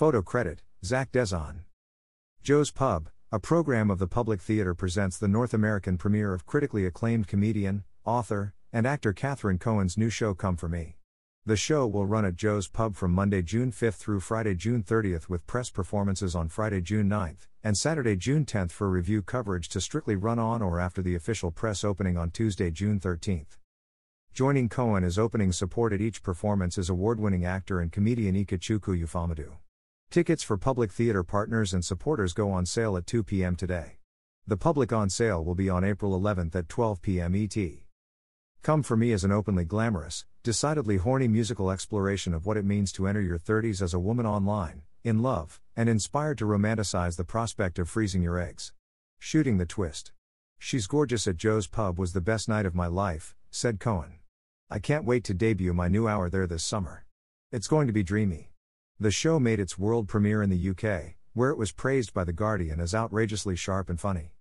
Photo credit, Zach Desan. Joe's Pub, a program of the Public Theater, presents the North American premiere of critically acclaimed comedian, author, and actor Catherine Cohen's new show Come For Me. The show will run at Joe's Pub from Monday, June 5th through Friday, June 30th, with press performances on Friday, June 9th, and Saturday, June 10th for review coverage to strictly run on or after the official press opening on Tuesday, June 13th. Joining Cohen as opening support at each performance is award-winning actor and comedian Ikechukwu Ufomadu. Tickets for Public Theater partners and supporters go on sale at 2 p.m. today. The public on sale will be on April 11th at 12 p.m. ET. Come For Me is an openly glamorous, decidedly horny musical exploration of what it means to enter your 30s as a woman online, in love, and inspired to romanticize the prospect of freezing your eggs. Shooting The Twist? She's Gorgeous at Joe's Pub was the best night of my life, said Cohen. I can't wait to debut my new hour there this summer. It's going to be dreamy. The show made its world premiere in the UK, where it was praised by The Guardian as outrageously sharp and funny.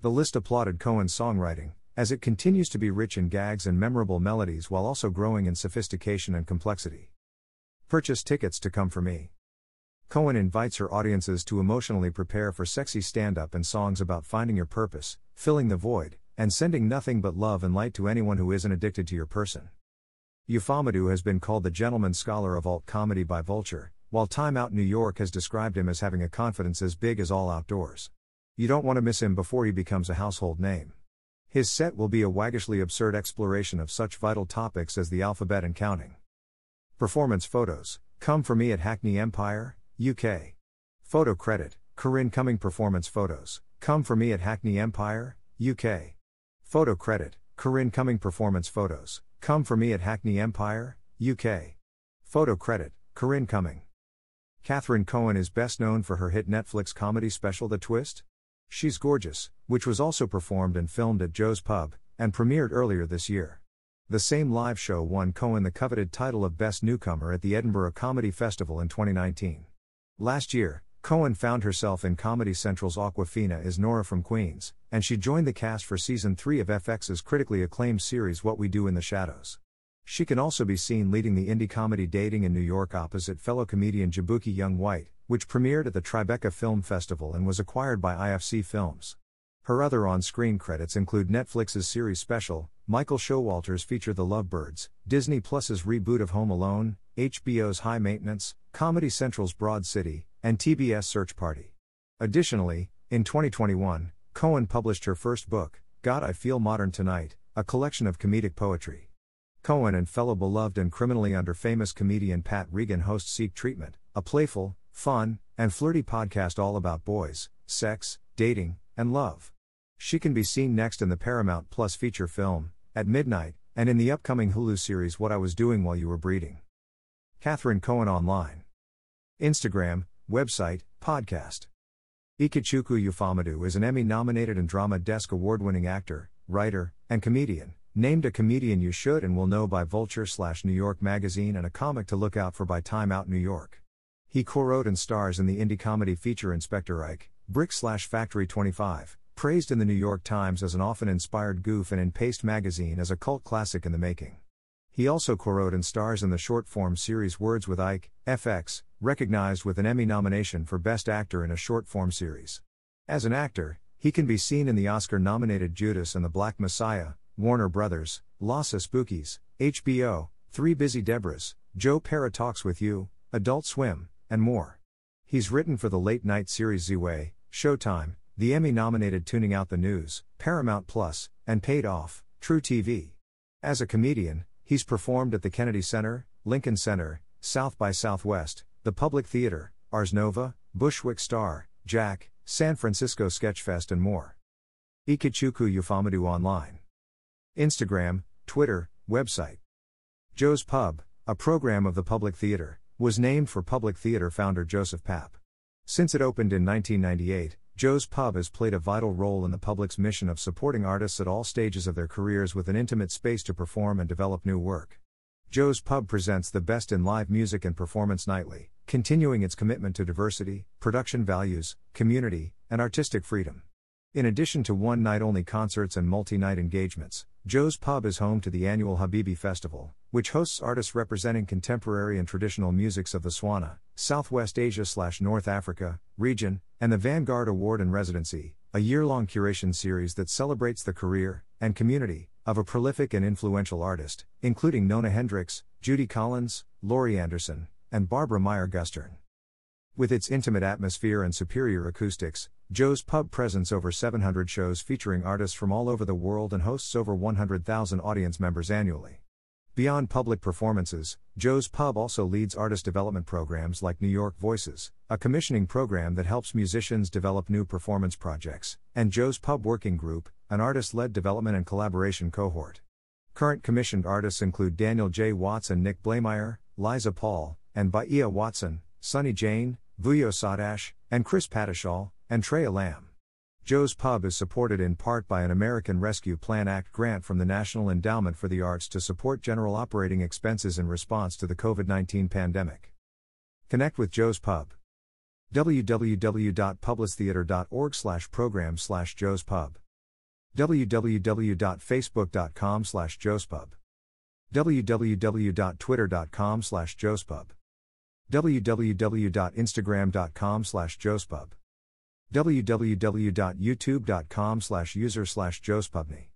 The List applauded Cohen's songwriting, as it continues to be rich in gags and memorable melodies while also growing in sophistication and complexity. Purchase tickets to Come For Me. Cohen invites her audiences to emotionally prepare for sexy stand-up and songs about finding your purpose, filling the void, and sending nothing but love and light to anyone who isn't addicted to your person. Ufomadu has been called the gentleman scholar of alt comedy by Vulture, while Time Out New York has described him as having a confidence as big as all outdoors. You don't want to miss him before he becomes a household name. His set will be a waggishly absurd exploration of such vital topics as the alphabet and counting. Performance photos, Come For Me at Hackney Empire, UK. Photo credit, Corinne Cumming. Performance photos, Come For Me at Hackney Empire, UK. Photo credit, Corinne Cumming. Performance photos, Come For Me at Hackney Empire, UK. Photo credit, Corinne Cumming. Catherine Cohen is best known for her hit Netflix comedy special The Twist? She's Gorgeous, which was also performed and filmed at Joe's Pub, and premiered earlier this year. The same live show won Cohen the coveted title of Best Newcomer at the Edinburgh Comedy Festival in 2019. Last year, Cohen found herself in Comedy Central's Awkwafina is Nora from Queens, and she joined the cast for Season 3 of FX's critically acclaimed series What We Do in the Shadows. She can also be seen leading the indie comedy Dating in New York opposite fellow comedian Jaboukie Young-White, which premiered at the Tribeca Film Festival and was acquired by IFC Films. Her other on-screen credits include Netflix's series special, Michael Showalter's feature The Lovebirds, Disney Plus's reboot of Home Alone, HBO's High Maintenance, Comedy Central's Broad City, and TBS Search Party. Additionally, in 2021, Cohen published her first book, God I Feel Modern Tonight, a collection of comedic poetry. Cohen and fellow beloved and criminally under-famous comedian Pat Regan host Seek Treatment, a playful, fun, and flirty podcast all about boys, sex, dating, and love. She can be seen next in the Paramount Plus feature film, At Midnight, and in the upcoming Hulu series What I Was Doing While You Were Breeding. Catherine Cohen online. Instagram, website, podcast. Ikechukwu Ufomadu is an Emmy-nominated and Drama Desk award-winning actor, writer, and comedian, named a comedian you should and will know by Vulture slash New York magazine and a comic to look out for by Time Out New York. He co-wrote and stars in the indie comedy feature Inspector Ike, Brick slash Factory 25, praised in the New York Times as an often inspired goof and in Paste magazine as a cult classic in the making. He also co-wrote and stars in the short-form series Words with Ike, FX, recognized with an Emmy nomination for Best Actor in a Short-Form Series. As an actor, he can be seen in the Oscar-nominated Judas and the Black Messiah, Warner Brothers, Lassa Spookies, HBO, Three Busy Debras, Joe Parra Talks With You, Adult Swim, and more. He's written for the late-night series Z-Way, Showtime, the Emmy-nominated Tuning Out the News, Paramount Plus, and Paid Off, True TV. As a comedian, he's performed at the Kennedy Center, Lincoln Center, South by Southwest, the Public Theater, Ars Nova, Bushwick Star, Jack, San Francisco Sketchfest, and more. Ikechukwu Ufomadu online. Instagram, Twitter, website. Joe's Pub, a program of the Public Theater, was named for Public Theater founder Joseph Papp. Since it opened in 1998, Joe's Pub has played a vital role in the public's mission of supporting artists at all stages of their careers with an intimate space to perform and develop new work. Joe's Pub presents the best in live music and performance nightly, continuing its commitment to diversity, production values, community, and artistic freedom. In addition to one-night-only concerts and multi-night engagements, Joe's Pub is home to the annual Habibi Festival, which hosts artists representing contemporary and traditional musics of the Swana, Southwest Asia/North Africa region, and the Vanguard Award and Residency, a year-long curation series that celebrates the career and community of a prolific and influential artist, including Nona Hendrix, Judy Collins, Laurie Anderson, and Barbara Meyer-Gustern. With its intimate atmosphere and superior acoustics, Joe's Pub presents over 700 shows featuring artists from all over the world and hosts over 100,000 audience members annually. Beyond public performances, Joe's Pub also leads artist development programs like New York Voices, a commissioning program that helps musicians develop new performance projects, and Joe's Pub Working Group, an artist-led development and collaboration cohort. Current commissioned artists include Daniel J. Watts and Nick Blameyer, Liza Paul, and Baia Watson, Sonny Jane, Vuyo Sadash, and Chris Padishall, and Treya Lamb. Joe's Pub is supported in part by an American Rescue Plan Act grant from the National Endowment for the Arts to support general operating expenses in response to the COVID-19 pandemic. Connect with Joe's Pub. www.publictheater.org/program/JoesPub. www.facebook.com/JoesPub. www.twitter.com/JoesPub. www.instagram.com/JoesPub. www.youtube.com/user/JoesPubney.